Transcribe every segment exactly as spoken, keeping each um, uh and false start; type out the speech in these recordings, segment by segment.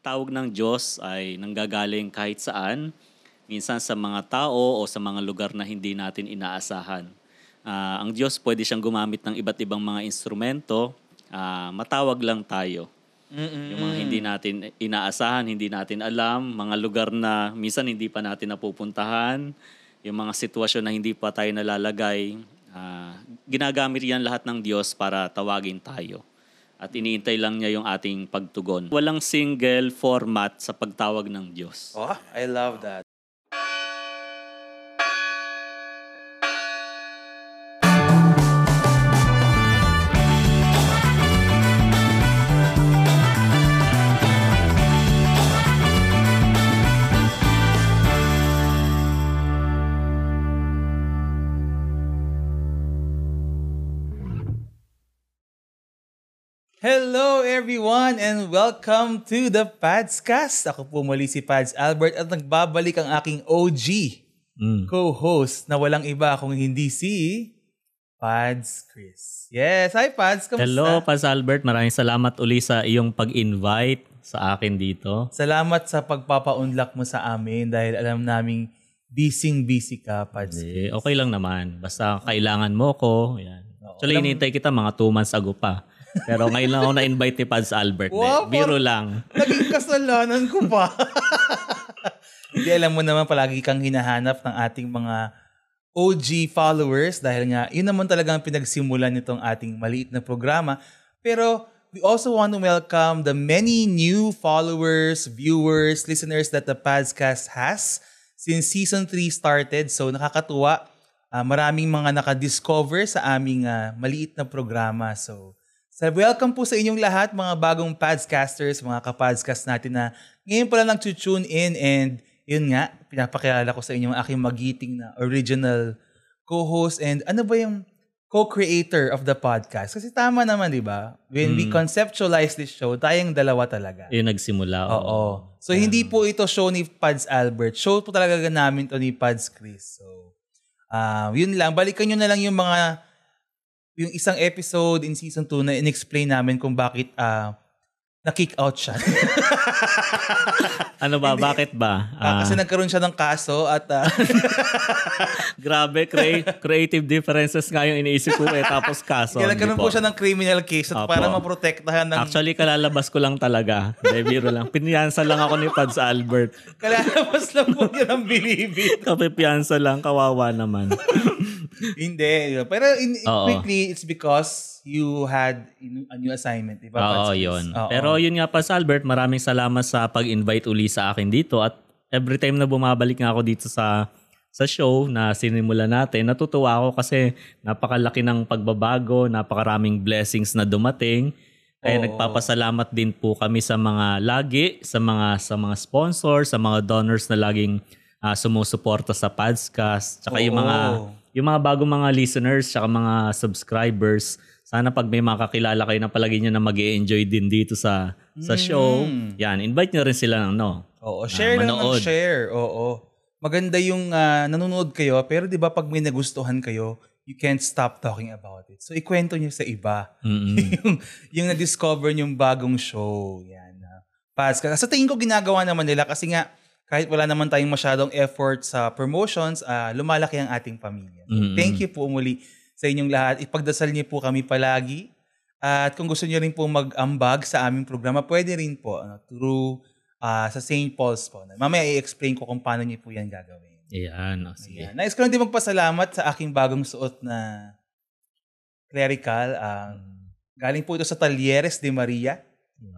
tawag ng Diyos ay nanggagaling kahit saan, minsan sa mga tao o sa mga lugar na hindi natin inaasahan. Uh, ang Diyos pwede siyang gumamit ng iba't ibang mga instrumento, uh, matawag lang tayo. Mm-mm. Yung mga hindi natin inaasahan, hindi natin alam, mga lugar na minsan hindi pa natin napupuntahan, yung mga sitwasyon na hindi pa tayo nalalagay, uh, ginagamit yan lahat ng Diyos para tawagin tayo. At iniintay lang niya yung ating pagtugon. Walang single format sa pagtawag ng Diyos. Oh, I love that. Hello everyone and welcome to the PadsCast. Ako po muli si Pads Albert at nagbabalik ang aking O G mm. co-host na walang iba kung hindi si Pads Chris. Yes, hi Pads, kamusta? Hello Pads Albert, maraming salamat uli sa iyong pag-invite sa akin dito. Salamat sa pagpapaunlak mo sa amin dahil alam naming busy-busy ka Pads Chris. Eh, okay lang naman, basta kailangan mo ko. Yan. So, inintay kita mga two months ago pa. Pero ngayon lang ako na-invite ni Pads Albert. Wow, eh. Biro lang. Naging kasalanan ko pa. Hindi, alam mo naman palagi kang hinahanap ng ating mga O G followers dahil nga yun naman talagang pinagsimulan nitong ating maliit na programa. Pero we also want to welcome the many new followers, viewers, listeners that the PadsCast has since Season three started. So nakakatuwa. Uh, maraming mga nakadiscover sa aming uh, maliit na programa. So So welcome po sa inyong lahat mga bagong Padscasters, mga kapadscast natin na ngayon pala nag-tune in, and yun nga, pinapakilala ko sa inyong aking magiting na original co-host and ano ba yung co-creator of the podcast. Kasi tama naman, di ba? When hmm. we conceptualize this show, tayong dalawa talaga. Yung nagsimula. Oo. oo. So um. hindi po ito show ni Pads Albert. Show po talaga namin to ni Pads Chris. So uh, yun lang, balikan nyo na lang yung mga yung isang episode in season two na in-explain namin kung bakit uh, na-kick out siya. Ano ba? Hindi. Bakit ba? Uh, uh, kasi nagkaroon siya ng kaso at... Uh, Grabe, cre- creative differences nga yung iniisip ko eh. Tapos kaso. Kaya nagkaroon po siya ng criminal case at Opo. para maprotektahan ng... Actually, kalalabas ko lang talaga. Debiro lang. Piniyansa lang ako ni Pads Albert. Kalalabas lang po yun ang bilibid. Kapipiyansa lang. Kawawa naman. Hindi. Pero in, in quickly, it's because you had a new assignment. Diba? Oo, yun. Oo. Pero yun nga pa, Albert, maraming salamat sa pag-invite uli sa akin dito. At every time na bumabalik nga ako dito sa sa show na sinimula natin, natutuwa ako kasi napakalaki ng pagbabago, napakaraming blessings na dumating. Kaya Oo. nagpapasalamat din po kami sa mga lagi, sa mga sa mga sponsors, sa mga donors na laging uh, sumusuporta sa PadsCast. Tsaka Oo. yung mga... Yung mga bagong mga listeners at mga subscribers, sana pag may makakilala kayo na palagi nyo na mag-e-enjoy din dito sa sa show, mm. yan, invite nyo rin sila ng no. Oo, share uh, lang ng share. Oo. Maganda yung uh, nanonood kayo, pero di ba pag may nagustuhan kayo, you can't stop talking about it. So ikwento nyo sa iba. yung yung na-discover yung bagong show. Yan. Uh, Pascal. Sa tingin ko ginagawa naman nila kasi nga kahit wala naman tayong masyadong effort sa promotions, uh, lumalaki ang ating pamilya. Mm-hmm. Thank you po muli sa inyong lahat. Ipagdasal niyo po kami palagi. Uh, at kung gusto niyo rin po mag-ambag sa aming programa, pwede rin po ano, through uh, sa Saint Paul's po. Mamaya i-explain ko kung paano niyo po yan gagawin. Ayan. Oh, sige. Ayan. Nais ko lang din magpasalamat sa aking bagong suot na clerical. Uh, galing po ito sa Talieres de Maria.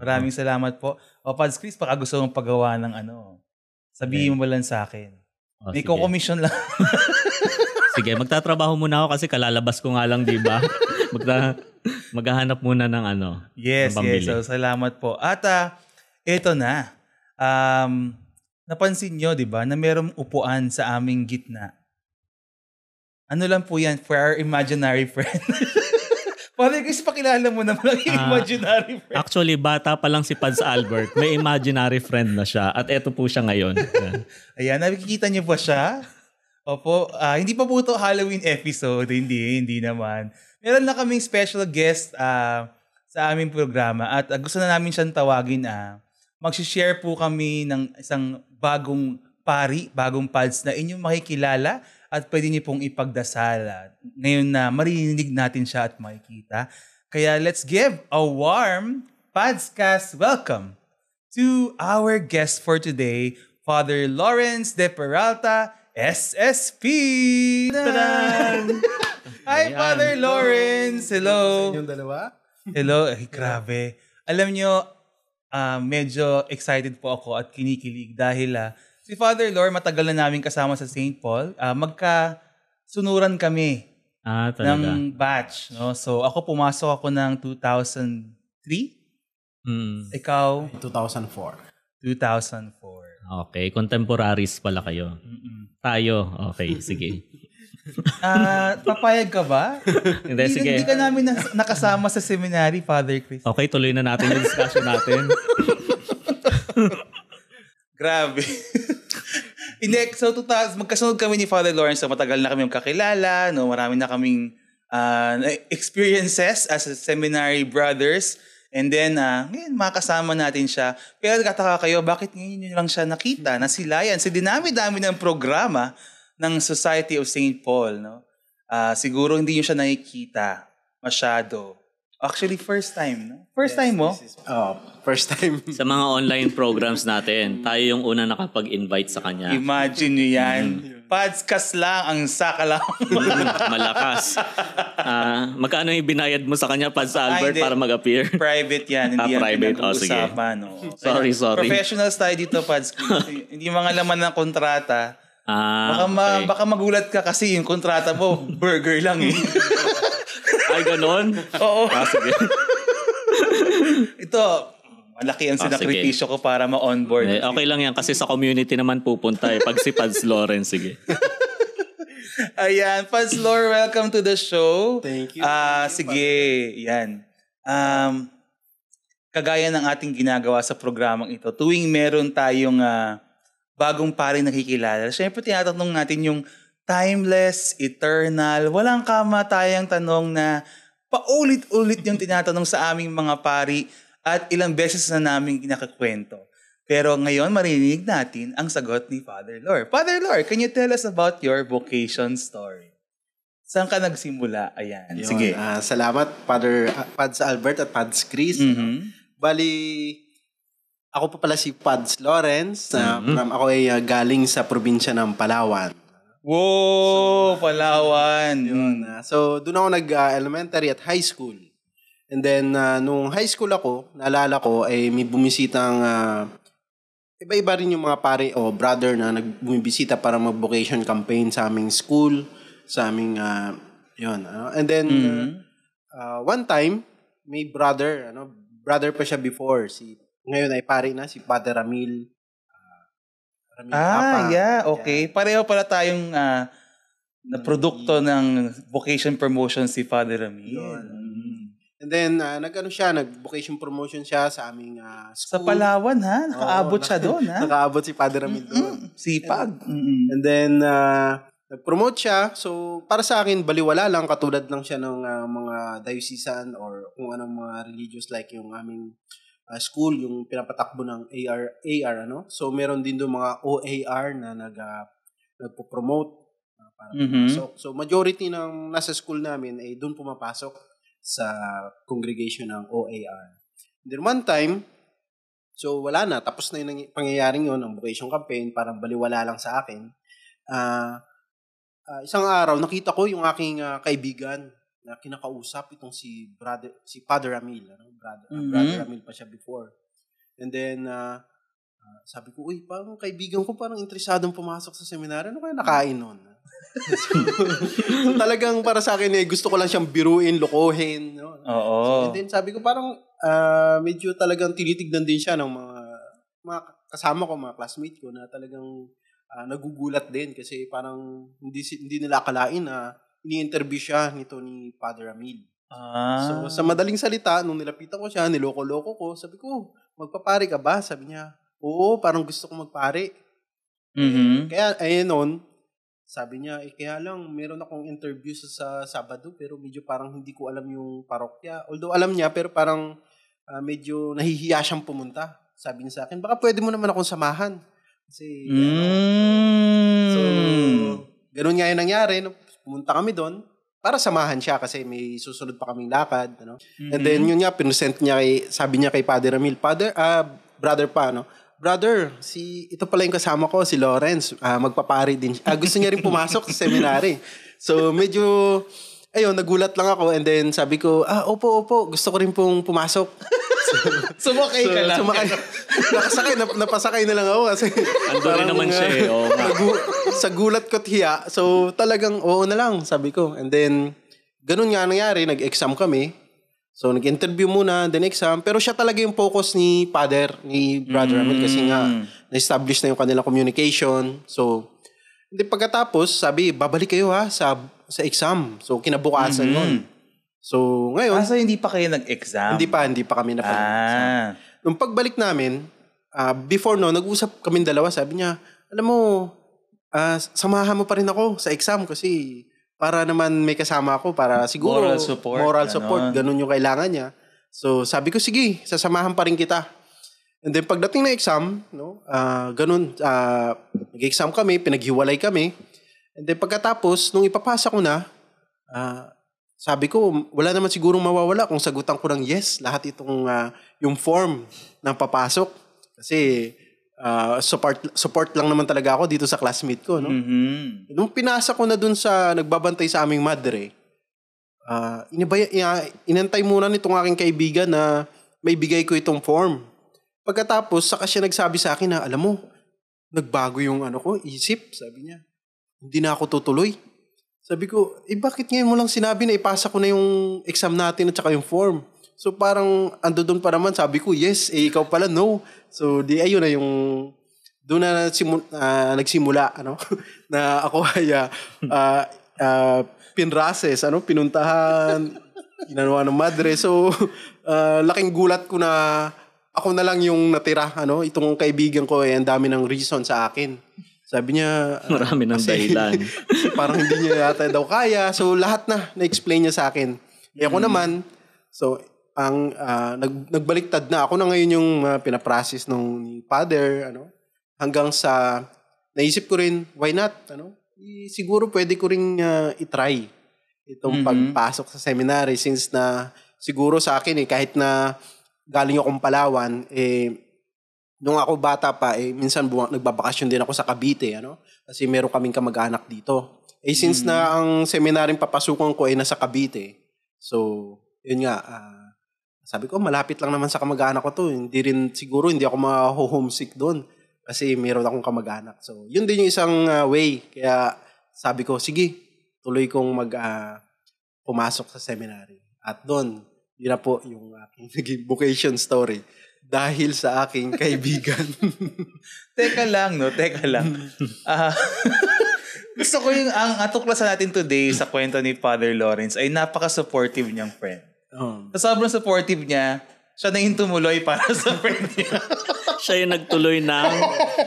Maraming salamat po. O Pads Chris, baka gusto mong paggawa ng ano... Sabihin okay. mo lang sa akin. Oh, May ko-commission lang. Sige, magtatrabaho muna ako kasi kalalabas ko nga lang, di ba? Magta- maghahanap muna ng ano. Yes, ng pambili. Yes. So, salamat po. At uh, ito na. Um, napansin nyo, di ba, na mayroong upuan sa aming gitna. Ano lang po yan? For our imaginary friend. Parang kasi pakilala mo naman ang imaginary friend. Uh, actually, bata pa lang si Pads Albert. May imaginary friend na siya. At eto po siya ngayon. Ayan, nakikita niyo po siya. Opo, uh, hindi pa po ito Halloween episode. Hindi, hindi naman. Meron na kaming special guest uh, sa aming programa. At uh, gusto na namin siyang tawagin. Uh, Magsishare po kami ng isang bagong pari, bagong pads na inyong makikilala at pwede niyo pong ipagdasala. Ngayon na marinig natin siya at makikita. Kaya let's give a warm PadsCast welcome to our guest for today, Father Lawrence de Peralta, S S P! Hi, Father Lawrence! Hello! Sa inyong dalawa? Hello. Ay, grabe. Alam nyo, uh, medyo excited po ako at kinikilig dahil uh, si Father Lawrence, matagal na namin kasama sa Saint Paul. Uh, magkasunuran kami ah, ng batch. No? So, ako pumasok ako ng two thousand three. Hmm. Ikaw? two thousand four. two thousand four. Okay, contemporaries pala kayo. Mm-mm. Tayo, okay, sige. Ah, uh, papayag ka ba? Hindi, sige. Hindi ka namin na- nakasama sa seminary, Father Chris. Okay, tuloy na natin yung discussion natin. Grabe. Hindi, so tuta- magkasunod kami ni Father Lawrence. So matagal na kami kakilala, no? Marami na kaming uh, experiences as a seminary brothers. And then, uh, ngayon, makasama natin siya. Pero kataka kayo, bakit ngayon lang siya nakita? Nasilayan. So, dinami-dami ng programa ng Society of Saint Paul. No? Uh, siguro hindi nyo siya nakikita masyado. Actually, first time. No? First yes, time mo? Oh, first time. Sa mga online programs natin, tayo yung una nakapag-invite sa kanya. Imagine nyo yan. Padscast lang ang sakalaw. Malakas. Uh, magkano yung binayad mo sa kanya, Pads Albert, para mag-appear? Private yan. Hindi ah, yan pinag-uusapan. Oh, no? Sorry, sorry. Professionals tayo dito, Pads. Hindi mga laman ng kontrata. Ah, baka, okay. ma- baka magulat ka kasi yung kontrata mo, burger lang eh. Ay, ganon? Oo. Ah, sige. Ito... Malaki ang sinakripisyo oh, ko para ma-onboard. Okay, okay lang yan kasi sa community naman pupunta eh. Pag si Pads Lawrence, sige. Ayan, Pads Lawrence, welcome to the show. Thank you. Uh, Thank sige, you, yan. Um, kagaya ng ating ginagawa sa programang ito, tuwing meron tayong uh, bagong pare nakikilala, syempre tinatanong natin yung timeless, eternal, walang kamatayang tanong na paulit-ulit yung tinatanong sa aming mga pari. At ilang beses na namin kinakakwento. Pero ngayon, marinig natin ang sagot ni Father Lor. Father Lor, can you tell us about your vocation story? Saan ka nagsimula? Ayan. Yun. Sige. Uh, salamat, Father uh, Pads Albert at Pads Chris. Mm-hmm. Bali, ako pa pala si Pads Lawrence. Uh, mm-hmm. Ako ay uh, galing sa probinsya ng Palawan. Wow! So, Palawan! Yun. Uh, so, doon ako nag-elementary uh, at high school. And then, uh, nung high school ako, naalala ko, ay eh, may bumisitang, uh, iba-iba rin yung mga pare o oh, brother na nagbumibisita para mag-vocation campaign sa aming school, sa aming, uh, yun. Ano? And then, mm-hmm. uh, one time, may brother, ano brother pa siya before. Si ngayon ay pare na, si Father Ramil. Uh, Ramil ah, Papa. Yeah, okay. Yeah. Pareho pala tayong uh, na produkto ng vocation promotion si Father Ramil. Yun. And then, uh, nag-ano siya, nag-vocation promotion siya sa aming uh, school. Sa Palawan, ha? Nakaabot oh, siya doon, ha? Nakaabot si Padre Ramil doon. Sipag. And, and then, uh, nag-promote siya. So, para sa akin, baliwala lang. Katulad lang siya ng uh, mga diocesan or kung anong mga religious like yung aming uh, school, yung pinapatakbo ng A R, A R, ano? So, meron din doon mga O A R na nag, uh, nagpo-promote. Uh, para mm-hmm. so, so, majority ng nasa school namin, eh, doon pumapasok sa congregation ng O A R. And then one time, so wala na, tapos na yung pangyayaring yun, ang vocation campaign, parang baliwala lang sa akin. Uh, uh, isang araw, nakita ko yung aking uh, kaibigan na kinakausap itong si brother, si Father Ramil. Ano? Brother, mm-hmm. brother Ramil pa siya before. And then, uh, uh, sabi ko, uy, parang kaibigan ko parang interesadong pumasok sa seminary. Ano kaya nakain nun? So, so talagang para sa akin eh, gusto ko lang siyang biruin, lokohin, no? Oo. So, and then sabi ko parang uh, medyo talagang tinitignan din siya ng mga, mga kasama ko, mga classmate ko na talagang uh, nagugulat din kasi parang hindi, hindi nila akalain na ini-interview siya nito ni Father Ramil. Ah. So sa madaling salita, nung nilapitan ko siya, niloko-loko ko, sabi ko, magpapare ka ba? Sabi niya, oo, parang gusto ko magpare. Mm-hmm. Kaya ayun nun, sabi niya, eh kaya lang, meron akong interview sa, sa Sabado, pero medyo parang hindi ko alam yung parokya. Although alam niya, pero parang uh, medyo nahihiya siyang pumunta. sabi niya sa akin, baka pwede mo naman akong samahan. Kasi, mm. ano, so, ganun nga yung nangyari. No? Pumunta kami doon para samahan siya kasi may susunod pa kaming lakad. Ano? Mm-hmm. And then, yun nga, pinusent niya kay, sabi niya kay Father Ramil, Father, ah, uh, brother pa, no? Brother, si ito pala yung kasama ko, si Lawrence. Uh, magpapari din siya. Uh, gusto niya rin pumasok sa seminary. So, medyo, ayun, nagulat lang ako. And then, sabi ko, ah, opo, opo, gusto ko rin pong pumasok. So, sumakay so, ka lang. Sumakay. Nakasakay, nap- napasakay na lang ako. Kasi ando rin naman siya eh. Oh, nagu- sa gulat ko't hiya. So, talagang, oo na lang, sabi ko. And then, ganun nga nangyari. Nag-exam kami. So, nag-interview muna, then exam. Pero siya talaga yung focus ni Father, ni Brother Ramil, mm. kasi nga, na-establish na yung kanilang communication. So, hindi pagkatapos, sabi, babalik kayo ha, sa sa exam. So, kinabukasan mm-hmm. nun. So, ngayon. Ah, so hindi pa kayo nag-exam? Hindi pa, hindi pa kami napag-exam. Ah. Nung pagbalik namin, uh, before no, nag-usap kami dalawa, sabi niya, alam mo, uh, samahan mo pa rin ako sa exam kasi... Para naman may kasama ako, para siguro moral support, moral support ganun yung kailangan niya. So sabi ko, sige, sasamahan pa rin kita. And then pagdating na exam, no, uh, ganun, uh, nag-exam kami, pinaghiwalay kami. And then pagkatapos, nung ipapasa ko na, uh, sabi ko, wala naman sigurong mawawala kung sagutan ko ng yes, lahat itong uh, yung form ng papasok. Kasi... Uh, support support lang naman talaga ako dito sa classmate ko, no? Mm-hmm. Nung pinasa ko na dun sa nagbabantay sa aming madre, uh, inibaya, inantay muna nitong aking kaibigan na may bigay ko itong form. Pagkatapos, saka siya nagsabi sa akin na, alam mo, nagbago yung ano ko, isip, sabi niya. Hindi na ako tutuloy. Sabi ko, eh bakit ngayon mo lang sinabi na ipasa ko na yung exam natin at saka yung form? So parang ando doon pa naman, sabi ko, yes, eh ikaw pala, no. So di ayun na yung, doon na nagsimula, uh, nagsimula ano, na ako ay uh, uh, uh, pinrases, ano, pinuntahan, inanuan ng madre. So uh, laking gulat ko na ako na lang yung natira, ano, itong kaibigan ko, eh, ang dami ng reason sa akin. Sabi niya, uh, marami ng dahilan. Parang hindi niya yata daw kaya. So lahat na, na-explain niya sa akin. Eh ako mm. naman, so... ang uh, nag, nagbaliktad na ako na ngayon yung uh, pinaprocess nung ni Father, ano, hanggang sa naisip ko rin, why not, ano, e, siguro pwede ko rin uh, i-try itong mm-hmm. pagpasok sa seminary since na siguro sa akin eh, kahit na galing akong Palawan eh, nung ako bata pa eh, minsan buwang, nagbabakasyon din ako sa Cavite, ano, kasi meron kaming kamag-anak dito eh, since mm-hmm. na ang seminaryong papasukan ko ay eh, nasa Cavite, so yun nga, uh, sabi ko, malapit lang naman sa kamag-anak ko to. Hindi rin, siguro, hindi ako ma-homesick doon. Kasi mayroon akong kamag-anak. So, yun din yung isang uh, way. Kaya, sabi ko, sige, tuloy kong mag, uh, pumasok sa seminary. At doon, yun na po yung aking vocation story. Dahil sa aking kaibigan. Teka lang, no? Teka lang. Ah... Uh, gusto ko yung, ang atuklasan natin today sa kwento ni Father Lawrence ay napaka-supportive niyang friend. Um. Sobrang supportive niya. Siya na yung tumuloy para sa friend niya. Siya yung nagtuloy ng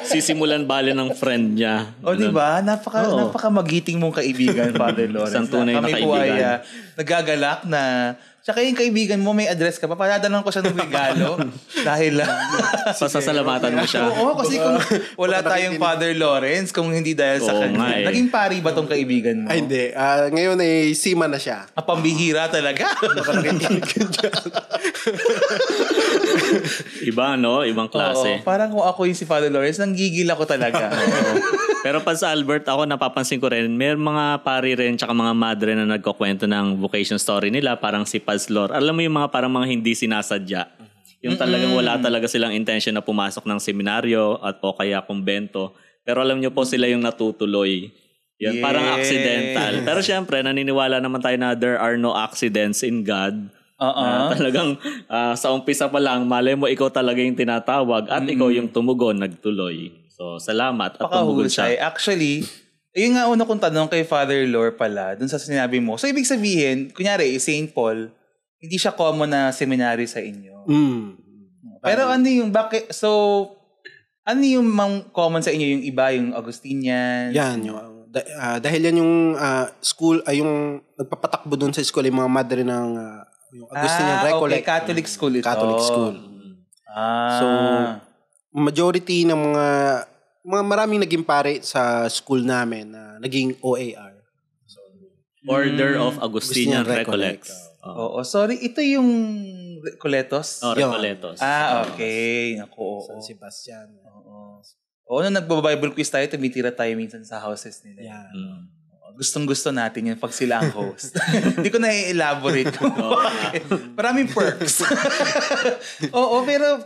sisimulan bali ng friend niya. O, di ba? Napaka, oh. napaka magiting mong kaibigan, Father Lawrence. Isang tunay na, na kaibigan. Kami po ay uh, nagagalak na... Tsaka yung kaibigan mo, may address ka pa. Paradalan ko siya ng regalo. Dahil... Pasasalamatan mo siya. Oo, kasi kung wala tayong Father Lawrence, kung hindi dahil sa oh, kanya. Naging pari ba tong kaibigan mo? Ay, hindi. Uh, ngayon ay sima na siya. Ah, pambihira talaga. Iba, no? Ibang klase. Oo, parang kung ako yung si Father Lawrence, nanggigil ako talaga. Pero Pads Albert, ako napapansin ko rin, may mga pari rin tsaka mga madre na nagkukwento ng vocation story nila. Parang si Pads Lord. Alam mo yung mga parang mga hindi sinasadya. Yung talagang wala talaga silang intention na pumasok ng seminaryo at o kaya kumbento. Pero alam nyo po sila yung natutuloy. Yan, yes. Parang accidental. Pero syempre, naniniwala naman tayo na there are no accidents in God. Uh-uh. Talagang uh, sa umpisa pa lang, malay mo ikaw talaga yung tinatawag at mm-hmm. ikaw yung tumugon, nagtuloy. So, salamat at tumugon siya. Actually, yung nga una kong tanong kay Father Lore pala, dun sa sinabi mo. So, ibig sabihin, kunyari, Saint Paul, hindi siya common na seminary sa inyo. Mm. Pero ano yung, bakit, so, ano yung common sa inyo? Yung iba, yung Agustinian? Yan, yung, uh, dahil yan yung uh, school, ay uh, yung nagpapatakbo dun sa school, yung mga madre ng uh, yung Agustinian ah, Recollects. Okay, Catholic school ito. Catholic school. Ah. So, majority ng mga, mga maraming naging pare sa school namin na naging O A R. So, Order mm, of Agustinian Recollects. Oo, sorry, ito yung Recoletos? Oh, Recoletos. Ah, okay. Naku, oo. San Sebastian. Oo. Oo, nung nagbabible quiz tayo, tumitira tayo minsan sa houses nila. Yeah. Mm. Gustong-gusto natin yun pag sila ang host. Hindi ko na-elaborate kung bakit. Maraming perks. Oo, pero,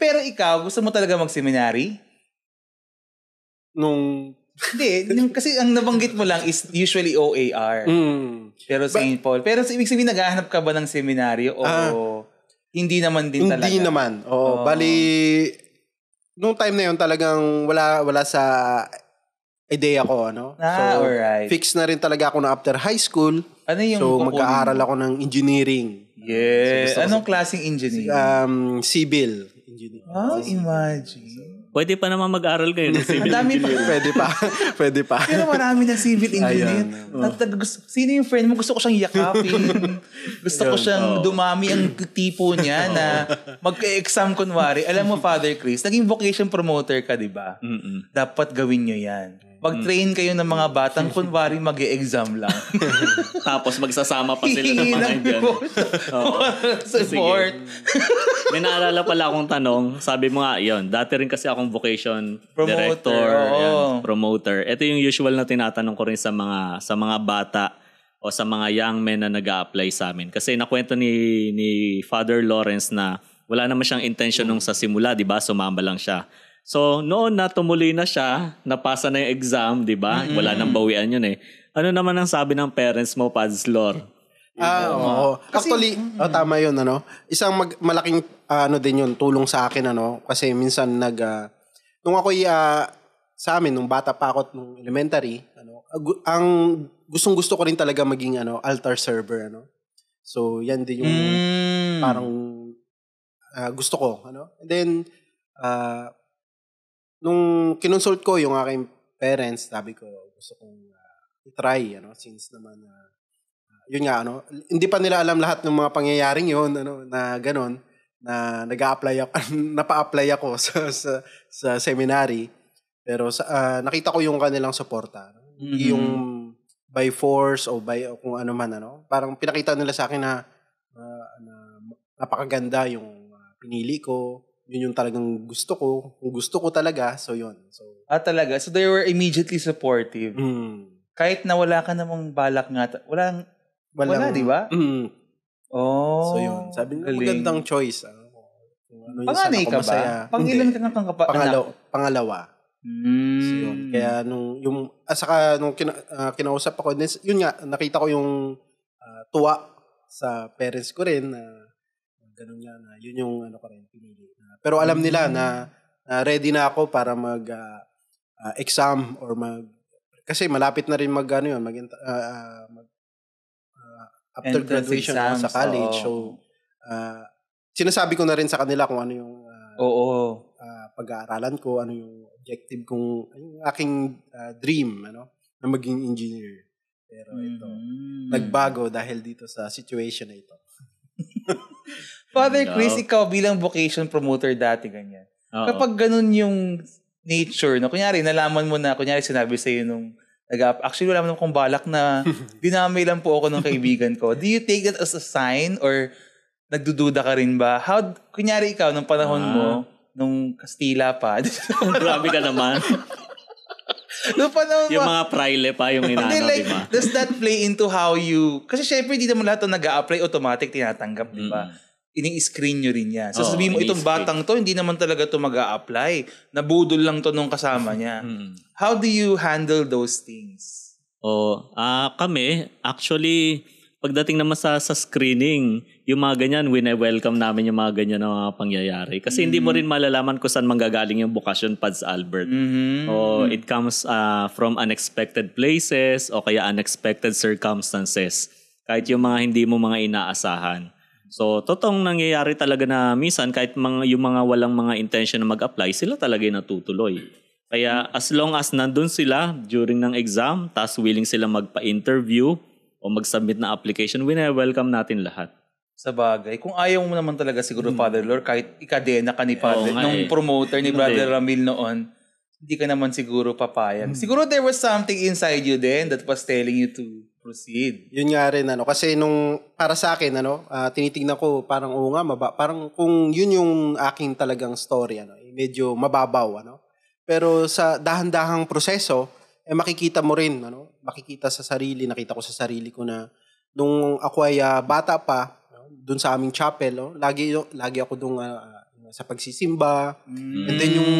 pero ikaw, gusto mo talaga mag-seminary? Nung... Hindi, kasi ang nabanggit mo lang is usually O A R. Mm. Pero Saint Paul. Pero ibig sabihin, naghahanap ka ba ng seminaryo? O ah, hindi naman din hindi talaga? Hindi naman. Oo, oh. Bali, nung time na yun talagang wala, wala sa... idea ko, ano? Ah, so, alright. Fix na rin talaga ako na after high school. Ano yung so, mag-aaral ako ng engineering. Yes. So, anong klaseng engineering? Um, civil engineering. Oh, imagine. So, pwede pa naman mag-aaral kayo ng civil engineering. Pa. Pwede pa. Pwede pa. Pero marami na civil engineering. Ayun, no. Sino yung friend mo? Gusto ko siyang yakapin. Gusto ko siyang oh. dumami ang tipo niya oh. na mag-exam kunwari. Alam mo, Father Chris, naging vocation promoter ka, di ba? Mm-mm. Dapat gawin nyo yan. Pag-train kayo ng mga batang, kunwari mag-e-exam lang. Tapos magsasama pa sila ng mga Indian. Oo. Support. May naalala pala akong tanong. Sabi mo nga, yun, dati rin kasi akong vocation promoter, director, oh. yan, promoter. Ito yung usual na tinatanong ko rin sa mga, sa mga bata o sa mga young men na nag-a-apply sa amin. Kasi nakwento ni, ni Father Lawrence na wala naman siyang intention nung sa simula, di ba? Sumama lang siya. So, noon na tumuloy na siya, napasa na yung exam, di ba? Mm-hmm. Wala nang bawian yun eh. Ano naman ang sabi ng parents mo, Pads Lord? Ah, oo. Oh, actually, mm-hmm. oh, tama yun, ano? Isang mag- malaking, uh, ano din yun, tulong sa akin, ano? Kasi minsan nag, uh, nung ako uh, sa amin, nung bata pa ako, nung elementary, ano, ang gustong-gusto ko rin talaga maging, ano, altar server, ano? So, yan din yung mm. parang uh, gusto ko, ano? And then, ah, uh, nung kinonsult ko yung aking parents, sabi ko, gusto kong uh, i-try, ano, since naman, uh, yun nga, ano, hindi pa nila alam lahat ng mga pangyayaring yun, ano, na ganon, na nag-a-apply ako, napa-apply ako sa, sa, sa seminary, pero sa, uh, nakita ko yung kanilang suporta, ano? Mm-hmm. Yung by force o by o kung ano man, ano, parang pinakita nila sa akin na, uh, na napakaganda yung uh, pinili ko, yun yung talagang gusto ko. Kung gusto ko talaga, so yun. So, ah, talaga? So they were immediately supportive. Mm. Kahit na wala ka namang balak nga. Walang, walang, wala, di ba? Mm. Oh. So yun. Sabi nila, magandang choice. Ano, ano panganay ka ba? Pangilan ka ng pangkapa- Pangalo, pangalawa. Mm. So yun. Kaya nung, yung, asaka nung kina, uh, kinausap ako, yun nga, nakita ko yung uh, tuwa sa parents ko rin na uh, ganun nga na, yun yung ano ko rin, pinili. Pero alam nila na, na ready na ako para mag-exam uh, uh, or mag... Kasi malapit na rin mag, ano yun, mag, uh, mag uh, after entrance graduation exams, sa college. Oh. So, uh, sinasabi ko na rin sa kanila kung ano yung uh, oh, oh. Uh, pag-aaralan ko, ano yung objective kong, ano yung aking uh, dream, ano, na maging engineer. Pero ito, mm. nagbago dahil dito sa situation na ito. Father Chris, no. ikaw bilang vocation promoter dati, ganyan. Uh-oh. Kapag ganun yung nature, no? Kunyari, nalaman mo na, kunyari, sinabi sa'yo nung, actually, wala mo naman kung balak na, dinamay lang po ako ng kaibigan ko. Do you take that as a sign or nagdududa ka rin ba? How, kunyari ikaw, nung panahon uh-huh. mo, nung Kastila pa. Grabe ka naman. No, panahon, yung mga prile pa yung inano, like, di ba? Does that play into how you... Kasi syempre, di naman lahat na nag-a-apply, automatic, tinatanggap, di ba? Mm. Ini-screen nyo rin yan. So oh, sabihin mo, itong batang to, hindi naman talaga to mag-a-apply. Nabudol lang to nung kasama niya. Mm. How do you handle those things? Oh, uh, kami, actually, pagdating naman sa, sa screening, yung mga ganyan, wine-welcome namin yung mga ganyan na mga pangyayari. Kasi mm-hmm. hindi mo rin malalaman kung saan manggagaling yung vocation, Pads Albert. Mm-hmm. O it comes uh, from unexpected places o kaya unexpected circumstances. Kahit yung mga hindi mo mga inaasahan. So, totoong nangyayari talaga na minsan, kahit mga, yung mga walang mga intention na mag-apply, sila talaga yung natutuloy. Kaya as long as nandun sila during ng exam, tas willing sila magpa-interview, o mag-submit na application, wina-welcome natin lahat. Sa bagay. Kung ayaw mo naman talaga siguro, hmm. Father Lord, kahit ikadena ka ni Father, oh, nung promoter ni Brother Ramil noon, hindi ka naman siguro papayag. Hmm. Siguro there was something inside you then that was telling you to proceed. Yun nga rin, ano, kasi nung, para sa akin, ano, uh, tinitignan ko, parang oo nga, maba, parang kung yun yung aking talagang story, ano, medyo mababaw, ano. Pero sa dahan-dahang proseso, eh, makikita mo rin, ano, makikita sa sarili, nakita ko sa sarili ko na, nung ako ay uh, bata pa, doon sa aming chapel, oh, lagi lagi ako doon uh, sa pagsisimba. Mm. And then yung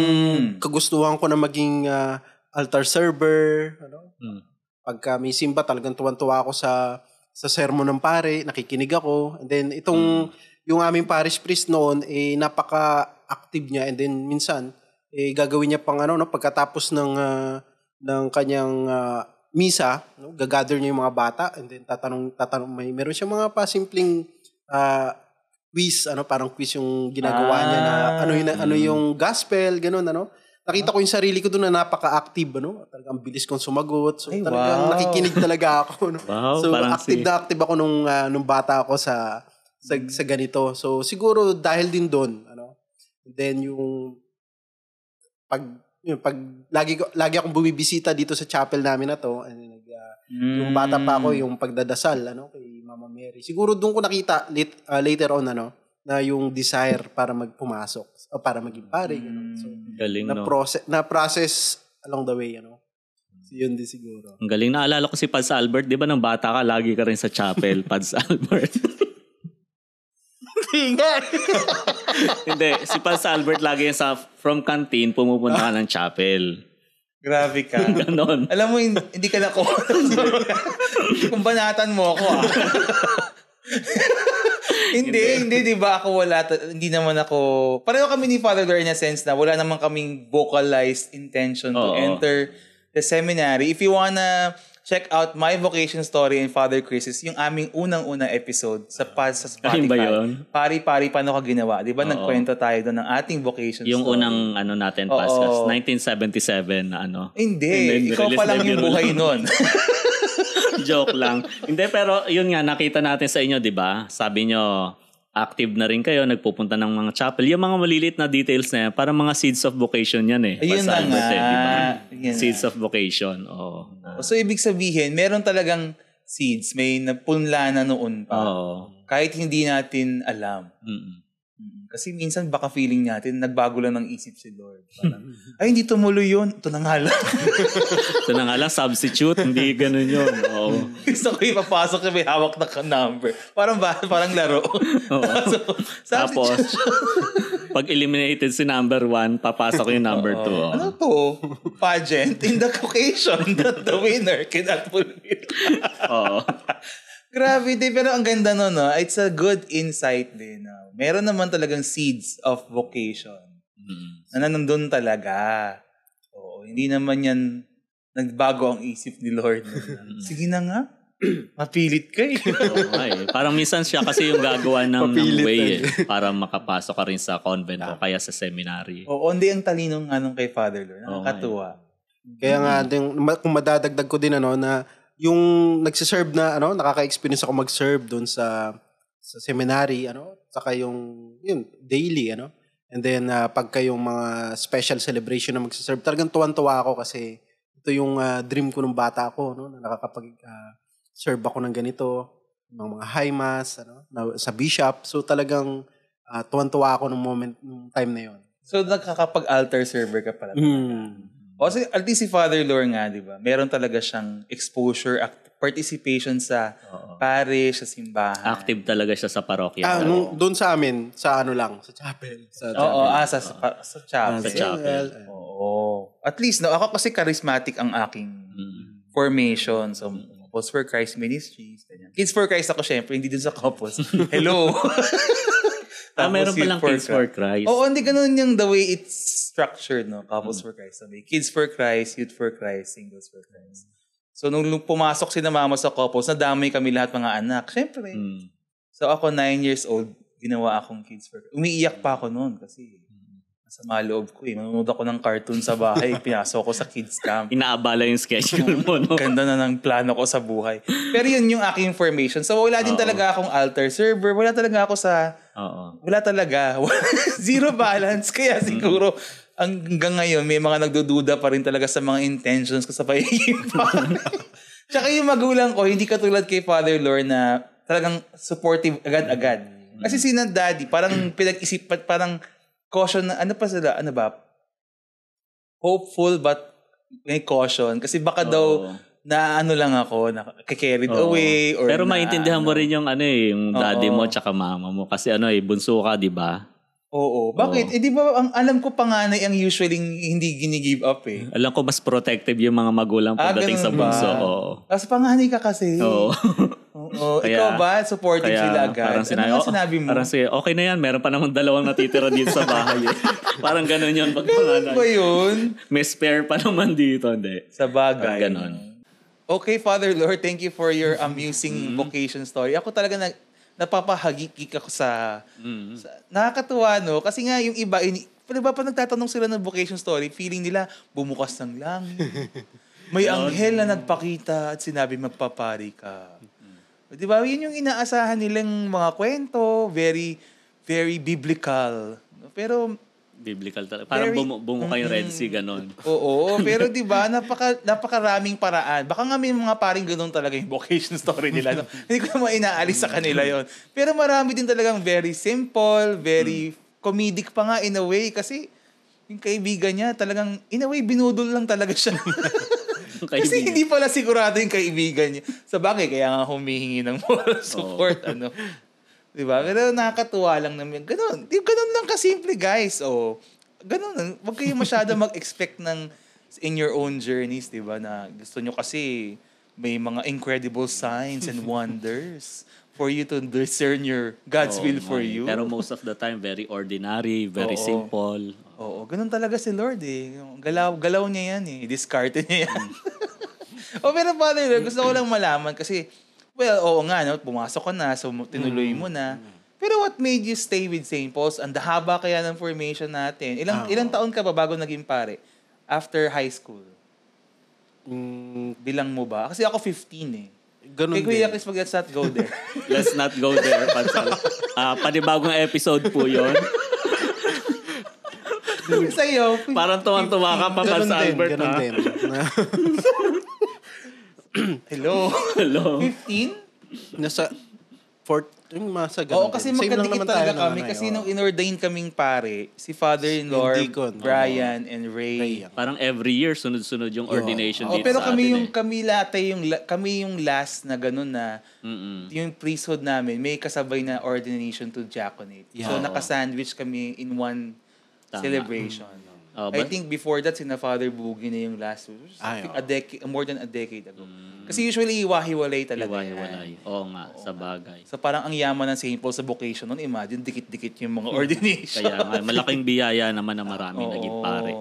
kagustuhan ko na maging uh, altar server, ano? Mm. Pagka may simba, talagang tuwan-tuwa ako sa sa sermon ng pare, nakikinig ako. And then itong mm. yung aming parish priest noon, eh napaka-active niya, and then minsan eh gagawin niya pang ano, no, pagkatapos ng uh, ng kanyang uh, misa, no, gagather niya yung mga bata, and then tatanong tatanong may meron siyang mga pasimpleng Uh, quiz, ano, parang quiz yung ginagawa ah, niya na ano yung, mm. ano yung gospel, ganun, ano. Nakita ko yung sarili ko doon na napaka-active, ano. Talagang bilis kong sumagot. So, ay, talagang wow. nakikinig talaga ako. No? Wow, so, active si... na active ako nung, uh, nung bata ako sa, sa sa ganito. So, siguro dahil din doon, ano. And then, yung pag, yung pag, lagi, lagi akong bumibisita dito sa chapel namin na to, and then, uh, mm. yung bata pa ako, yung pagdadasal, ano, kay Mama Mary. Siguro doon ko nakita late, uh, later on, ano, na yung desire para magpumasok o para maging pare. Mm, so, galing, na no? Proce- na process along the way, ano. So, yun din siguro. Ang galing. Naalala ko si Pads Albert. Di ba nang bata ka, lagi ka rin sa chapel, Pads Albert? Hindi. Si Pads Albert lagi sa from canteen, pumupunta ka ng chapel. Grabe ka. Ganon. Alam mo, hindi ka nako. Kung banatan mo ako, ah. Hindi, hindi, hindi ba ako wala, hindi naman ako, pareho kami ni Father Lawrence in a sense na wala naman kaming vocalized intention to Oo. enter the seminary. If you wanna check out my vocation story and Father Chris, yung aming unang-unang episode sa, sa Spotify. Pari-pari, paano ka ginawa? Di ba, nagkwento tayo doon ng ating vocation yung story. Yung unang ano natin, PadsCast, nineteen seventy-seven na ano. Hindi, ikaw pa lang yung buhay noon. Joke lang. Hindi, pero yun nga, nakita natin sa inyo, di ba? Sabi nyo, active na rin kayo, nagpupunta ng mga chapel. Yung mga maliliit na details na yan, parang mga seeds of vocation yan eh. Ayun na nga. Eh, diba? Seeds na. of vocation. Oh. So, ibig sabihin, meron talagang seeds. May napunla na noon pa. Oh. Kahit hindi natin alam. Mm-mm. Kasi minsan baka feeling natin, nagbago lang ng isip si Lord. Parang, ay, hindi tumuloy yun. Ito na nga lang. Ito na nga lang, substitute. Hindi ganun yun. Oo. Gusto ko ipapasok na may hawak na number. Parang, parang laro. So, tapos, pag eliminated si number one, papasok yung number Oo. two. Oh. Ano to? Pageant in the occasion that the winner cannot pull it. Oo. Grabe din, pero ang ganda no, no? It's a good insight din. No? Meron naman talagang seeds of vocation. Mm-hmm. Na nandun talaga. Oo, hindi naman yan nagbago ang isip ni Lord. No? Sige na nga, mapilit ka eh. Oo, ay, parang minsan siya kasi yung gagawa ng, ng way eh, para makapasok ka rin sa convent ah. o kaya sa seminary. Oo, hindi ang talinong anong kay Father Lord. Nakakatuwa. Oh, kaya nga, kung madadagdag ko din ano, na yung nagsiserve na ano, nakaka-experience ako mag-serve doon sa sa seminary, ano, saka yung yun daily, ano, and then uh, pagka yung mga special celebration na magsiserve, talagang tuwan-tuwa ako kasi ito yung uh, dream ko nung bata ako, no, na nakakapag uh, serve ako ng ganito, ng mga high mass, ano, na, sa bishop. So talagang uh, tuwan-tuwa ako nung moment nung time na yon. So nakakapag altar server ka pala. Mm. O, at least si Father Lawrence nga, di ba? Meron talaga siyang exposure, act- participation sa Oo. parish, sa simbahan. Active talaga siya sa parokya. Ah, no, doon sa amin, sa ano lang, sa chapel. Sa chapel. Oo, ah, sa, sa, sa chapel. Sa chapel. Oo. At least, no, ako kasi charismatic ang aking hmm. formation. So, Post for Christ Ministries. Ganyan. Kids for Christ ako, syempre, hindi dun sa couples. Hello! Ah, meron palang Kids for Christ. Oo, hindi ganun yung the way it's structured, no? Couples mm-hmm. for Christ. So, Kids for Christ, Youth for Christ, Singles for Christ. So, nung pumasok si na mama sa couples, nadami kami lahat mga anak. Siyempre. Mm. So, ako nine years old, ginawa akong Kids for Christ. Umiiyak pa ako noon kasi Masama loob ko eh. Manunod ako ng cartoon sa bahay. Pinasok ko sa kids camp. Inaabala yung schedule mo, no? Ganda na ng plano ko sa buhay. Pero yun yung aking information. So wala din Uh-oh. talaga akong altar server. Wala talaga ako sa... Uh-oh. Wala talaga. Zero balance. Kaya siguro hanggang ngayon may mga nagdududa pa rin talaga sa mga intentions ko sa pagiging father. Tsaka yung magulang ko, hindi katulad kay Father Lord na talagang supportive agad-agad. Kasi si na daddy, parang pinag-isip, parang... caution na, ano pa sila, ano ba? Hopeful but may caution. Kasi baka oh. daw na ano lang ako, na carried oh. away. Or pero na, maintindihan ano. mo rin yung ano eh, yung daddy oh. mo tsaka mama mo. Kasi ano eh, bunso ka, di ba? Oo. Bakit? Oo. Eh di ba, ang, alam ko panganay ang usually hindi gini-give up eh. Alam ko mas protective yung mga magulang pagdating ah, sa bunso. Oo. Kasi panganay ka kasi. Oo. Oo. Kaya, ikaw ba? Supportive kaya, sila agad. Parang sinabi, ano oh, sinabi mo? Parang sige, okay na yan. Meron pa namang dalawang natitira dito sa bahay. Eh. Parang ganun yun. Pag ganun ba yun? May spare pa naman dito. Hindi. Sa bagay. Parang ganun. Okay, Father Lord, thank you for your amusing mm-hmm. vocation story. Ako talaga nag... napapahagikik ako sa, mm-hmm. sa... Nakakatuwa, no? Kasi nga, yung iba, in, diba pa nagtatanong sila ng vocation story, feeling nila, bumukas ng langit. May anghel na nagpakita at sinabi, magpapari ka. Mm-hmm. Diba? Yun yung inaasahan nilang mga kwento, very, very biblical. Pero... biblical talaga. Parang bumu- bumuka yung Red Sea, ganon. Oo, pero diba, napaka, napakaraming paraan. Baka nga may mga paring ganon talaga yung vocation story nila. No? Hindi ko naman inaalis sa kanila yon. Pero marami din talagang very simple, very hmm. comedic pa nga in a way. Kasi yung kaibigan niya talagang, in a way, binudol lang talaga siya. Kasi hindi pala sigurado yung kaibigan niya. Sa bagay, kaya nga humihingi ng moral support. Oh. Ano. Diba? Pero nakakatuwa lang namin. Ganun. Ganun lang kasimple, guys. O, ganun. Huwag kayo masyado mag-expect ng in your own journeys, diba? Na gusto nyo kasi may mga incredible signs and wonders for you to discern your God's oo, will for man. You. Pero most of the time, very ordinary, very oo, simple. Oo. Ganun talaga si Lord, eh. Galaw, galaw niya yan, eh. Discarte niya yan. O, pero Father Lord, gusto ko lang malaman kasi well, oo nga, no? Pumasok ko na, so tinuloy mo na. Pero what made you stay with Saint Paul's? Ang dahaba kaya ng formation natin. Ilang oh. ilang taon ka ba bago naging pare? After high school? Mm. Bilang mo ba? Kasi ako fifteen eh. Ganun din. Kaya Chris, let's not go there. Let's not go there, Pansal. Uh, panibagong episode po yun. Sa'yo. Parang tuwang-tuwa ka pa, Pads Albert. Ganun din, ganun din. Hello. Hello. fifteen? Nasa fourth, yung masa ganun. Oo, kasi magkadikit talaga kami. Nanay, kasi oh. nung inordain kaming pare, si Father-in-law, si Brian, oh. and Ray. Ray. Parang every year, sunod-sunod yung oh. ordination oh, dito pero sa kami atin yung, eh. Kami late yung, kami yung last na ganun na, mm-mm. yung priesthood namin, may kasabay na ordination to diaconate. Yeah. So, oh. nakasandwich kami in one tama. Celebration. Mm-hmm. Uh, I think before that, sina Father Boogie na yung last week. A decade, more than a decade ago. Mm. Kasi usually, iwahiwalay talaga. Iwahiwalay. Oo nga, oo sa bagay. Nga. So parang ang yaman ng Saint Paul sa vocation nun, imagine, dikit-dikit yung mga ordination. Kaya nga, malaking biyaya naman na maraming uh, naging pare.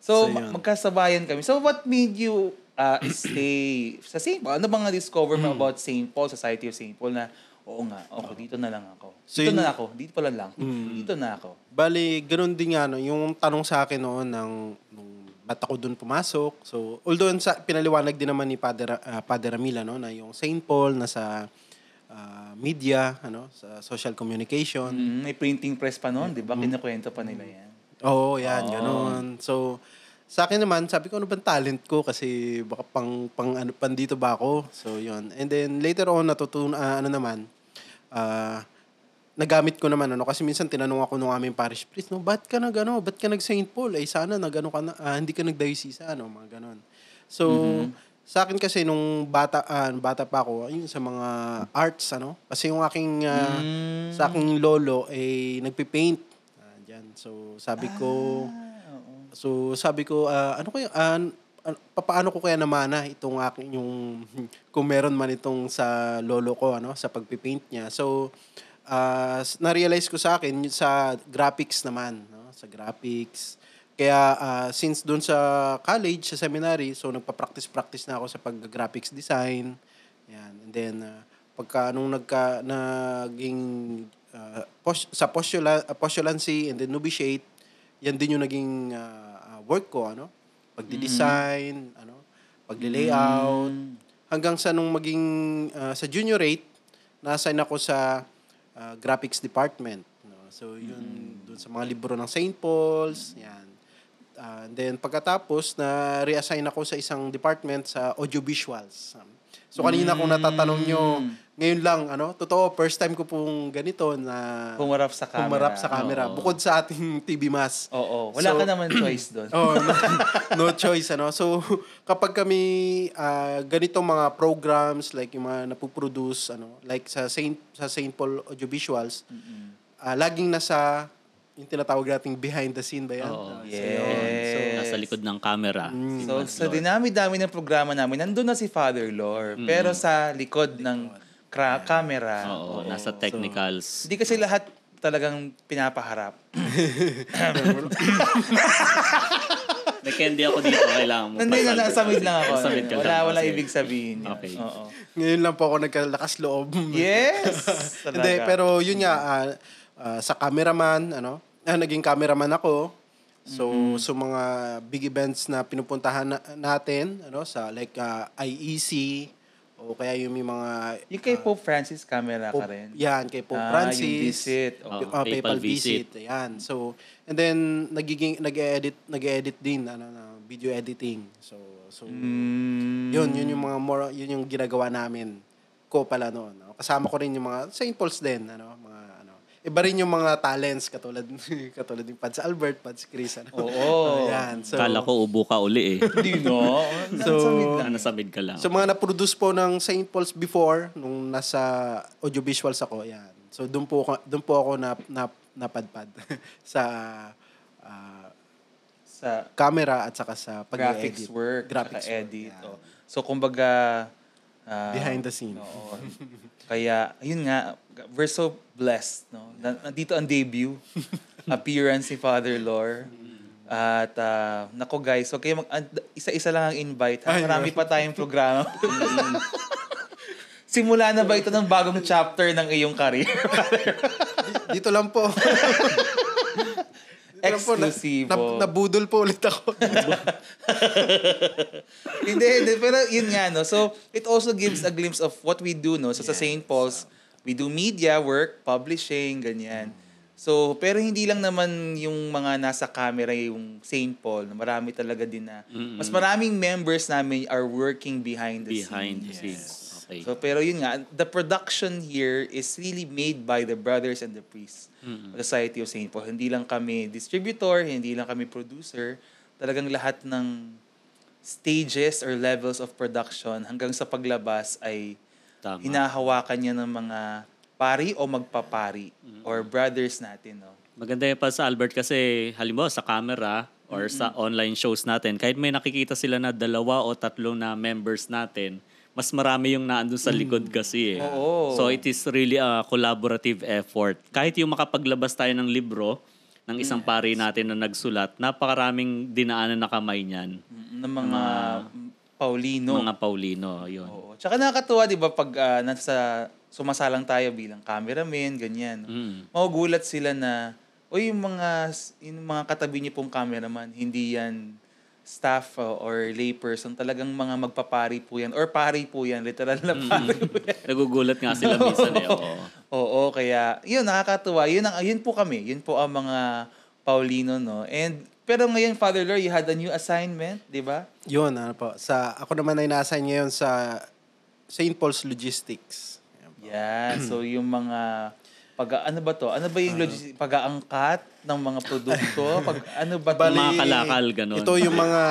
So, so mag- magkasabayan kami. So what made you uh, stay sa Saint Paul? Ano bang na-discover mo about Saint Paul, Society of Saint Paul na, oo nga, ako, okay, dito na lang ako. So, dito yun, na ako, dito pala lang. Mm. Dito na ako. Bali, ganun din nga, no, yung tanong sa akin noon ng nung bata ko doon pumasok. So, although sa, pinaliwanag din naman ni Padre, uh, Padre Ramil, no, na yung Saint Paul nasa uh, media, ano, sa social communication. Mm, may printing press pa noon, 'di ba? Mm. Kinukuwento pa nila 'yan. Oo, 'yan, oh. ganun. So, sa akin naman, sabi ko, ano bang talent ko? Kasi baka pang, pang ano, pandito ba ako? So, 'yun. And then later on natutunan uh, ano naman, ah uh, nagamit ko naman ano kasi minsan tinanong ako nung aming parish priest no ba't ka nag ano ba't ka nag Saint Paul ay sana nagano ka na, ah, hindi ka nagdiocese ano mga ganon so mm-hmm. sa akin kasi nung bata ah, bata pa ako ayun sa mga arts ano kasi yung aking uh, mm-hmm. sa aking lolo ay eh, nagpi-paint ah, diyan so sabi ko ah, so sabi ko uh, ano kaya uh, paano ko kaya namana itong aking yung kung meron man itong sa lolo ko ano sa pagpi-paint niya so Uh, na-realize ko sa akin sa graphics naman no? Sa graphics kaya uh, since doon sa college sa seminary so nagpa-practice-practice na ako sa pag-graphics design yan and then uh, pagka nung nagka naging uh, pos- sa postula- postulancy and then novitiate yan din yung naging uh, work ko, ano? Pagdi-design, mm. ano? Pagli-layout. Mm. Hanggang sa nung maging uh, sa juniorate, na-assign ako sa uh, graphics department. No? So, yun, mm. dun sa mga libro ng Saint Paul's, yan. Uh, then, pagkatapos, na-reassign ako sa isang department sa audiovisuals. Um, So, kanina kung natatanong nyo, ngayon lang, ano, totoo, first time ko pong ganito na pumarap sa camera. Pumarap sa camera. Oo. Bukod sa ating T V Mass. Oo. Wala so, ka naman choice doon. Oh, no, no choice, ano. So, kapag kami uh, ganito mga programs, like yung mga napuproduce, ano, like sa Saint, sa Saint Paul Audiovisuals, mm-hmm. uh, laging nasa yung tinatawag nating behind the scene ba yan? Oh, yes. So, so, nasa likod ng camera. Mm. So, sa so, dinami-dami ng programa namin, nandun na si Father Lord. Mm. Pero sa likod ng kra- yeah. camera. Oo, oh, nasa technicals. So, hindi kasi lahat talagang pinapaharap. Nag-candy ako dito. Kailangan mo. Nandun na, nasamid lang ako. Nasamid ka wala, lang. Wala ibig sabihin. Okay. Oo. Ngayon lang po ako nagkalakas loob. Yes! Hindi, pero yun nga, ah, uh, Uh, sa cameraman, ano? Ah, naging cameraman ako. So, mm-hmm. so mga big events na pinupuntahan na, natin, ano? Sa like uh, I E C o kaya yung mga yung kay uh, Pope Francis camera Pope, ka rin. Yan, kay Pope ah, Francis. Yung visit. Oh, uh, PayPal, PayPal visit. visit. Yan. So, and then nagiging nag-edit, nag-edit din ano na video editing. So, so mm-hmm. yun, yun yung mga more, yun yung ginagawa namin ko pala noon. Ano? Kasama ko rin yung mga Saint Paul's din, ano? Mga iba rin yung mga talents katulad katulad ng Pads Albert, Pads Chris. Ano? Oo. Ayan. So, kala ko ubo ka uli eh. Hindi no. So, nasamid ka lang. So mga na-produce po ng Saint Paul's before nung nasa audiovisuals ako, ayan. So doon po doon po ako na, na napadpad sa uh, sa camera at saka sa pag-edit, graphics work, graphics edit. Oh. So kumbaga uh, behind the scene. Oo. Kaya, yun nga, we're so blessed, no? Nandito ang debut, appearance ni Father Lore. At, uh, nako guys, so kayo mag- isa-isa lang ang invite. Ha? Marami pa tayong programa. Simula na ba ito ng bagong chapter ng iyong career? Dito lang po. Exclusive. Na, nabudol po ulit ako. Hindi, hindi. Pero yun nga, no? So, it also gives a glimpse of what we do, no? So, yes. Sa Saint Paul's, we do media work, publishing, ganyan. So, pero hindi lang naman yung mga nasa camera, yung Saint Paul. Marami talaga din na. Mm-hmm. Mas maraming members namin are working behind the behind scenes. Behind the scenes. Okay. So, pero yun nga, the production here is really made by the brothers and the priests. Mm-hmm. Society of Saint Paul. Hindi lang kami distributor, hindi lang kami producer. Talagang lahat ng stages or levels of production hanggang sa paglabas ay tama. Hinahawakan niya ng mga pari o magpapari mm-hmm. or brothers natin. No? Maganda yung pa sa Albert kasi halimbawa sa camera or mm-hmm. sa online shows natin, kahit may nakikita sila na dalawa o tatlo na members natin, mas marami yung naandun sa likod kasi eh. Oo. So it is really a collaborative effort. Kahit yung makapaglabas tayo ng libro ng isang yes. pari natin na nagsulat, napakaraming dinaanan na kamay niyan. Ng mga, mga Paulino. Mga Paulino, yun. Oo. Tsaka nakakatuwa, di ba, pag uh, nasa, sumasalang tayo bilang cameraman, ganyan. Mm. Magugulat sila na, o yung mga, yung mga katabi niyo pong cameraman, hindi yan staff or layperson, talagang mga magpapari po yan or pari po yan, literal na pari po yan. Nagugulat nga sila minsan eh. Oo. Oo, kaya yun, nakakatuwa. Yun, ang, yun po kami. Yun po ang mga Paulino, no? And, pero ngayon, Father Lord, you had a new assignment, di ba? Yun, ano po. Sa, ako naman ay na-assign ngayon sa Saint Paul's Logistics. Yeah, so yung mga pag ano ba to? Ano ba yung logistic? Pag-aangkat ng mga produkto? Pag ano ba to? Mga kalakal, ganun. Ito yung mga,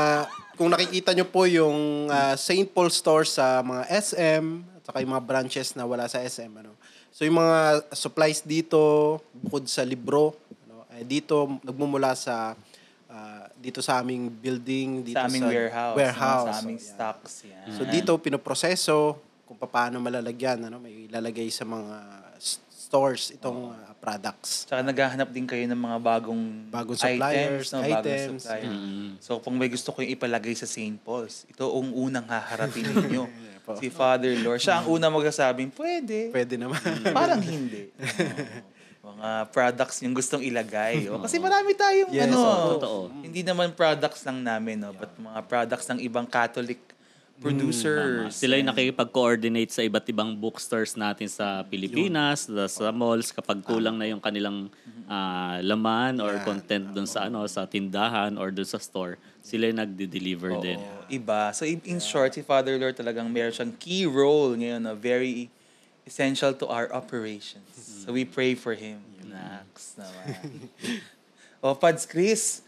kung nakikita nyo po yung uh, Saint Paul store sa mga S M, at saka yung mga branches na wala sa S M. Ano. So yung mga supplies dito, bukod sa libro, ano, eh, dito nagmumula sa, uh, dito sa aming building, dito sa aming sa warehouse, warehouse sa aming so, stocks. Yan. So dito pinoproseso kung paano malalagyan. Ano, may ilalagay sa mga stores itong uh, products. Tsaka naghahanap din kayo ng mga bagong bagong suppliers, items, no? items. Bagong suppliers. Mm-hmm. So kung may gusto kong ipalagay sa Saint Paul's, ito ang unang haharapin ninyo. Yeah, si Father Lord. Siya ang unang magsasabing, pwede. Pwede naman. Parang hindi. Oh. mga products yung gustong ilagay. O, kasi marami tayong yes, ano. So, hindi naman products lang namin, no, yeah. but mga products ng ibang Catholic producers. Mm, sila yung nakikipag-coordinate sa iba't ibang bookstores natin sa Pilipinas, yun. sa malls, kapag kulang na yung kanilang uh, laman or yeah. content dun sa ano sa tindahan or dun sa store. Sila yung nagde-deliver din. Iba. So in short, si Father Lord talagang meron siyang key role ngayon na very essential to our operations. Mm-hmm. So we pray for him. Next naman. O, Pads Chris,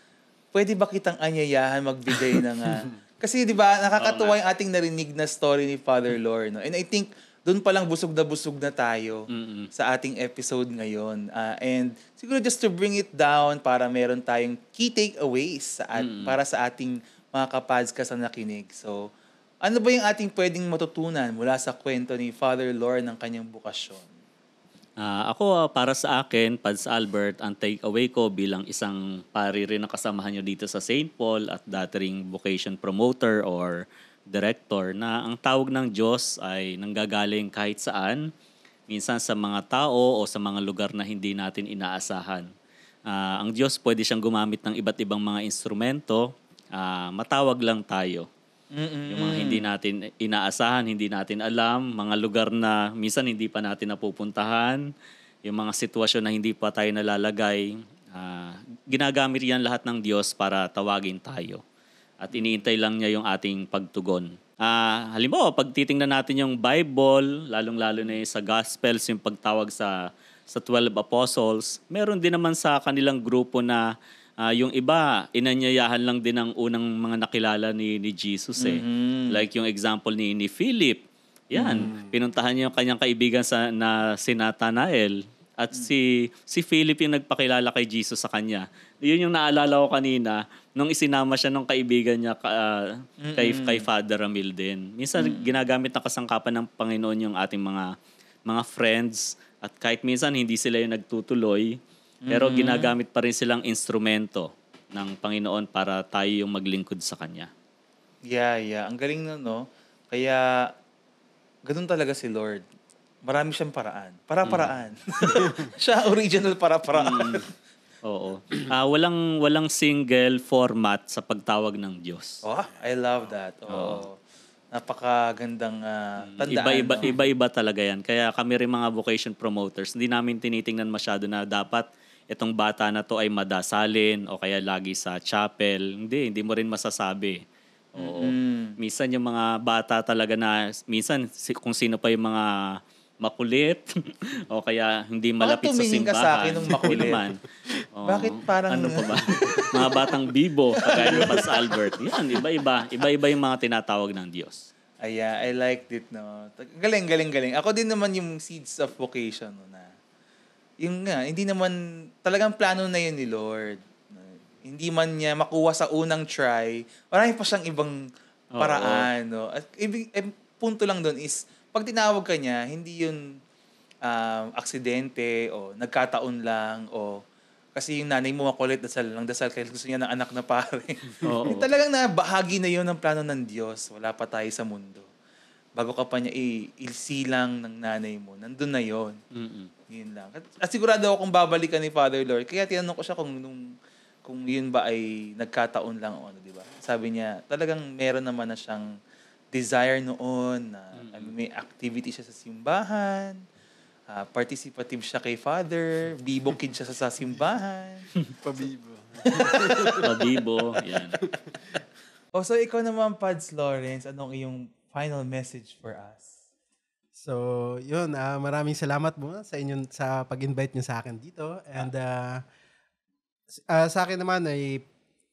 pwede ba kitang anyayahan magbigay ng... Uh, kasi, di ba, nakakatuwa yung ating narinig na story ni Father Lord. No? And I think, doon palang busog na busog na tayo mm-hmm. sa ating episode ngayon. Uh, and siguro just to bring it down para meron tayong key takeaways sa at- mm-hmm. para sa ating mga kapadskas na nakinig. So, ano ba yung ating pwedeng matutunan mula sa kwento ni Father Lawrence ng kanyang bukasyon? Uh, ako, para sa akin, Pads Albert, ang takeaway ko bilang isang pari rin na kasamahan nyo dito sa Saint Paul at dating vocation promoter or director, na ang tawag ng Diyos ay nanggagaling kahit saan, minsan sa mga tao o sa mga lugar na hindi natin inaasahan. Uh, ang Diyos pwede siyang gumamit ng iba't ibang mga instrumento, uh, matawag lang tayo. Mm-mm. Yung mga hindi natin inaasahan, hindi natin alam, mga lugar na minsan hindi pa natin napupuntahan, yung mga sitwasyon na hindi pa tayo nalalagay, uh, ginagamit yan lahat ng Diyos para tawagin tayo. At iniintay lang niya yung ating pagtugon. Uh, halimbawa, pag titingnan natin yung Bible, lalong-lalo na yung sa Gospels, yung pagtawag sa, sa twelve Apostles, meron din naman sa kanilang grupo na Uh, yung iba, inanyayahan lang din ang unang mga nakilala ni, ni Jesus eh. Mm-hmm. Like yung example ni, ni Philip. Yan, mm-hmm. pinuntahan niya yung kanyang kaibigan sa, na si Nathanael. At mm-hmm. si, si Philip yung nagpakilala kay Jesus sa kanya. Yun yung naalala ko kanina, nung isinama siya nung kaibigan niya uh, mm-hmm. kay, kay Father Ramil din. Minsan mm-hmm. ginagamit na kasangkapan ng Panginoon yung ating mga, mga friends. At kahit minsan hindi sila yung nagtutuloy, pero mm-hmm. ginagamit pa rin silang instrumento ng Panginoon para tayo yung maglingkod sa Kanya. Yeah, yeah. Ang galing na, no? Kaya, ganun talaga si Lord. Marami siyang paraan. Para-paraan. Mm. Siya, original para-paraan. Mm. Oo. Uh, walang walang single format sa pagtawag ng Diyos. Oh, I love that. Oo. Oh. Oh. Napakagandang uh, tandaan. Iba-iba, no? Iba-iba talaga yan. Kaya kami rin mga vocation promoters, hindi namin tinitingnan masyado na dapat itong bata na to ay madasalin o kaya lagi sa chapel. Hindi, hindi mo rin masasabi. Oo. Mm-hmm. Minsan yung mga bata talaga na, minsan kung sino pa yung mga makulit o kaya hindi malapit sa simbahan. Bakit tumingin ka sa akin ng makulit? Oh, bakit parang... Ano pa ba? Mga batang bibo, kagaya ng Pads Albert. Yan, iba-iba. Iba-iba yung mga tinatawag ng Diyos. Ay, yeah, I liked it, no? Galing, galing, galing. Ako din naman yung seeds of vocation, no, na yung nga, hindi naman, talagang plano na yun ni Lord. Hindi man niya makuha sa unang try. Marami pa siyang ibang paraan, oh, oh. no? At ibig, eh, punto lang dun is, pag tinawag ka niya, hindi yun um, aksidente o nagkataon lang o kasi yung nanay mo makulit, dasal lang dasal kasi gusto niya ng anak na pare. Oo. Talagang na bahagi na yun ng plano ng Diyos. Wala pa tayo sa mundo. Bago ka pa niya ilsilang ng nanay mo, nandun na yun. Mm-mm. Yun lang. At sigurado ako kung babalikan ni Father Lord. Kaya tinanong ko siya kung nung, kung yun ba ay nagkataon lang o ano, di ba? Sabi niya, talagang meron naman na siyang desire noon na uh, may activity siya sa simbahan, uh, participative siya kay Father, bibokid siya sa, sa simbahan. Pabibo. Pabibo, yan. Oh, so ikaw naman, Pads Lawrence, anong iyong final message for us? So, yun, uh, maraming salamat mo sa inyo sa pag-invite niyo sa akin dito. And uh, uh, sa akin naman ay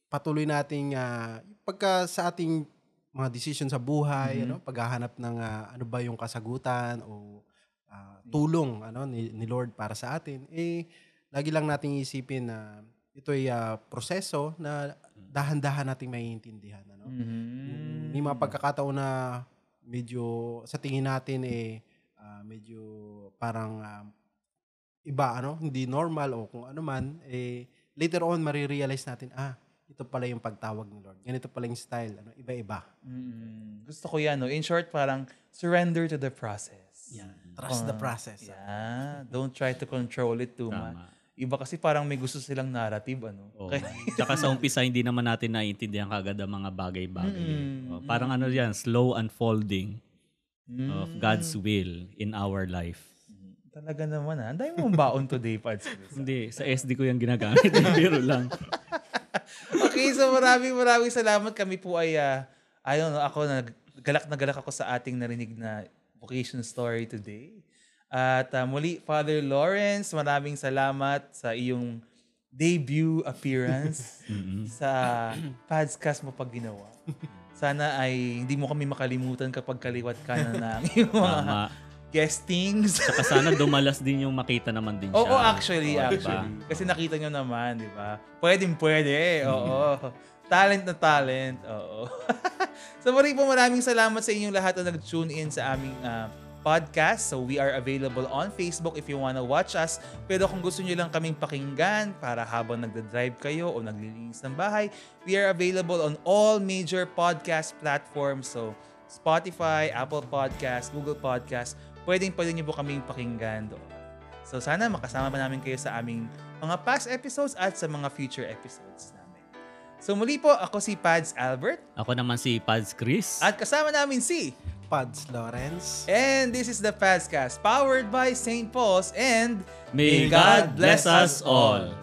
patuloy nating uh, pagka sa ating mga decision sa buhay, mm-hmm. ano, paghahanap ng uh, ano ba yung kasagutan o uh, tulong ano ni, ni Lord para sa atin, eh lagi lang nating isipin na ito ay uh, proseso na dahan-dahan nating maiintindihan, ano. Mm-hmm. May mga pagkakataon na medyo sa tingin natin eh uh, medyo parang uh, iba, ano, hindi normal o kung ano man, eh later on marirealize natin, ah, ito pala yung pagtawag ni Lord. Ganito pala yung style. Ano, iba-iba. Mm-hmm. Gusto ko yan. No? In short, parang surrender to the process. Yeah. Trust uh, the process. Yeah. Don't try to control it too much. Iba kasi parang may gusto silang narrative, ano? Oh. Kaya, tsaka sa umpisa, hindi naman natin naiintindihan kagad ang mga bagay-bagay. Mm, oh, parang mm. ano yan, slow unfolding mm. of God's will in our life. Talaga naman ha. Anday mong baon today, Pads. Hindi. Sa S D ko yung ginagamit. Biro lang. Okay. So maraming maraming salamat. Kami po ay, uh, I don't know, ako, na, galak na galak ako sa ating narinig na vocation story today. At uh, muli, Father Lawrence, maraming salamat sa iyong debut appearance sa PadsCast mo pag ginawa. Sana ay hindi mo kami makalimutan kapag kaliwat ka na ng iyong mga guestings. Saka sana dumalas din yung makita naman din siya. Oo, actually. Oh, actually. Diba? Kasi nakita nyo naman, di ba? Pwedeng pwede. Oo. Talent na talent. Oo. So, maraming po maraming salamat sa inyong lahat na nag-tune in sa aming uh, podcast. So we are available on Facebook if you wanna watch us. Pero kung gusto nyo lang kaming pakinggan para habang nagda-drive kayo o naglilinis ng bahay, we are available on all major podcast platforms. So Spotify, Apple Podcast, Google Podcast, pwedeng pwede nyo po kaming pakinggan doon. So sana makasama pa namin kayo sa aming mga past episodes at sa mga future episodes namin. So muli po, ako si Pads Albert. Ako naman si Pads Chris. At kasama namin si Pads Lawrence. And this is the PadsCast, powered by Saint Paul's, and may God bless us all.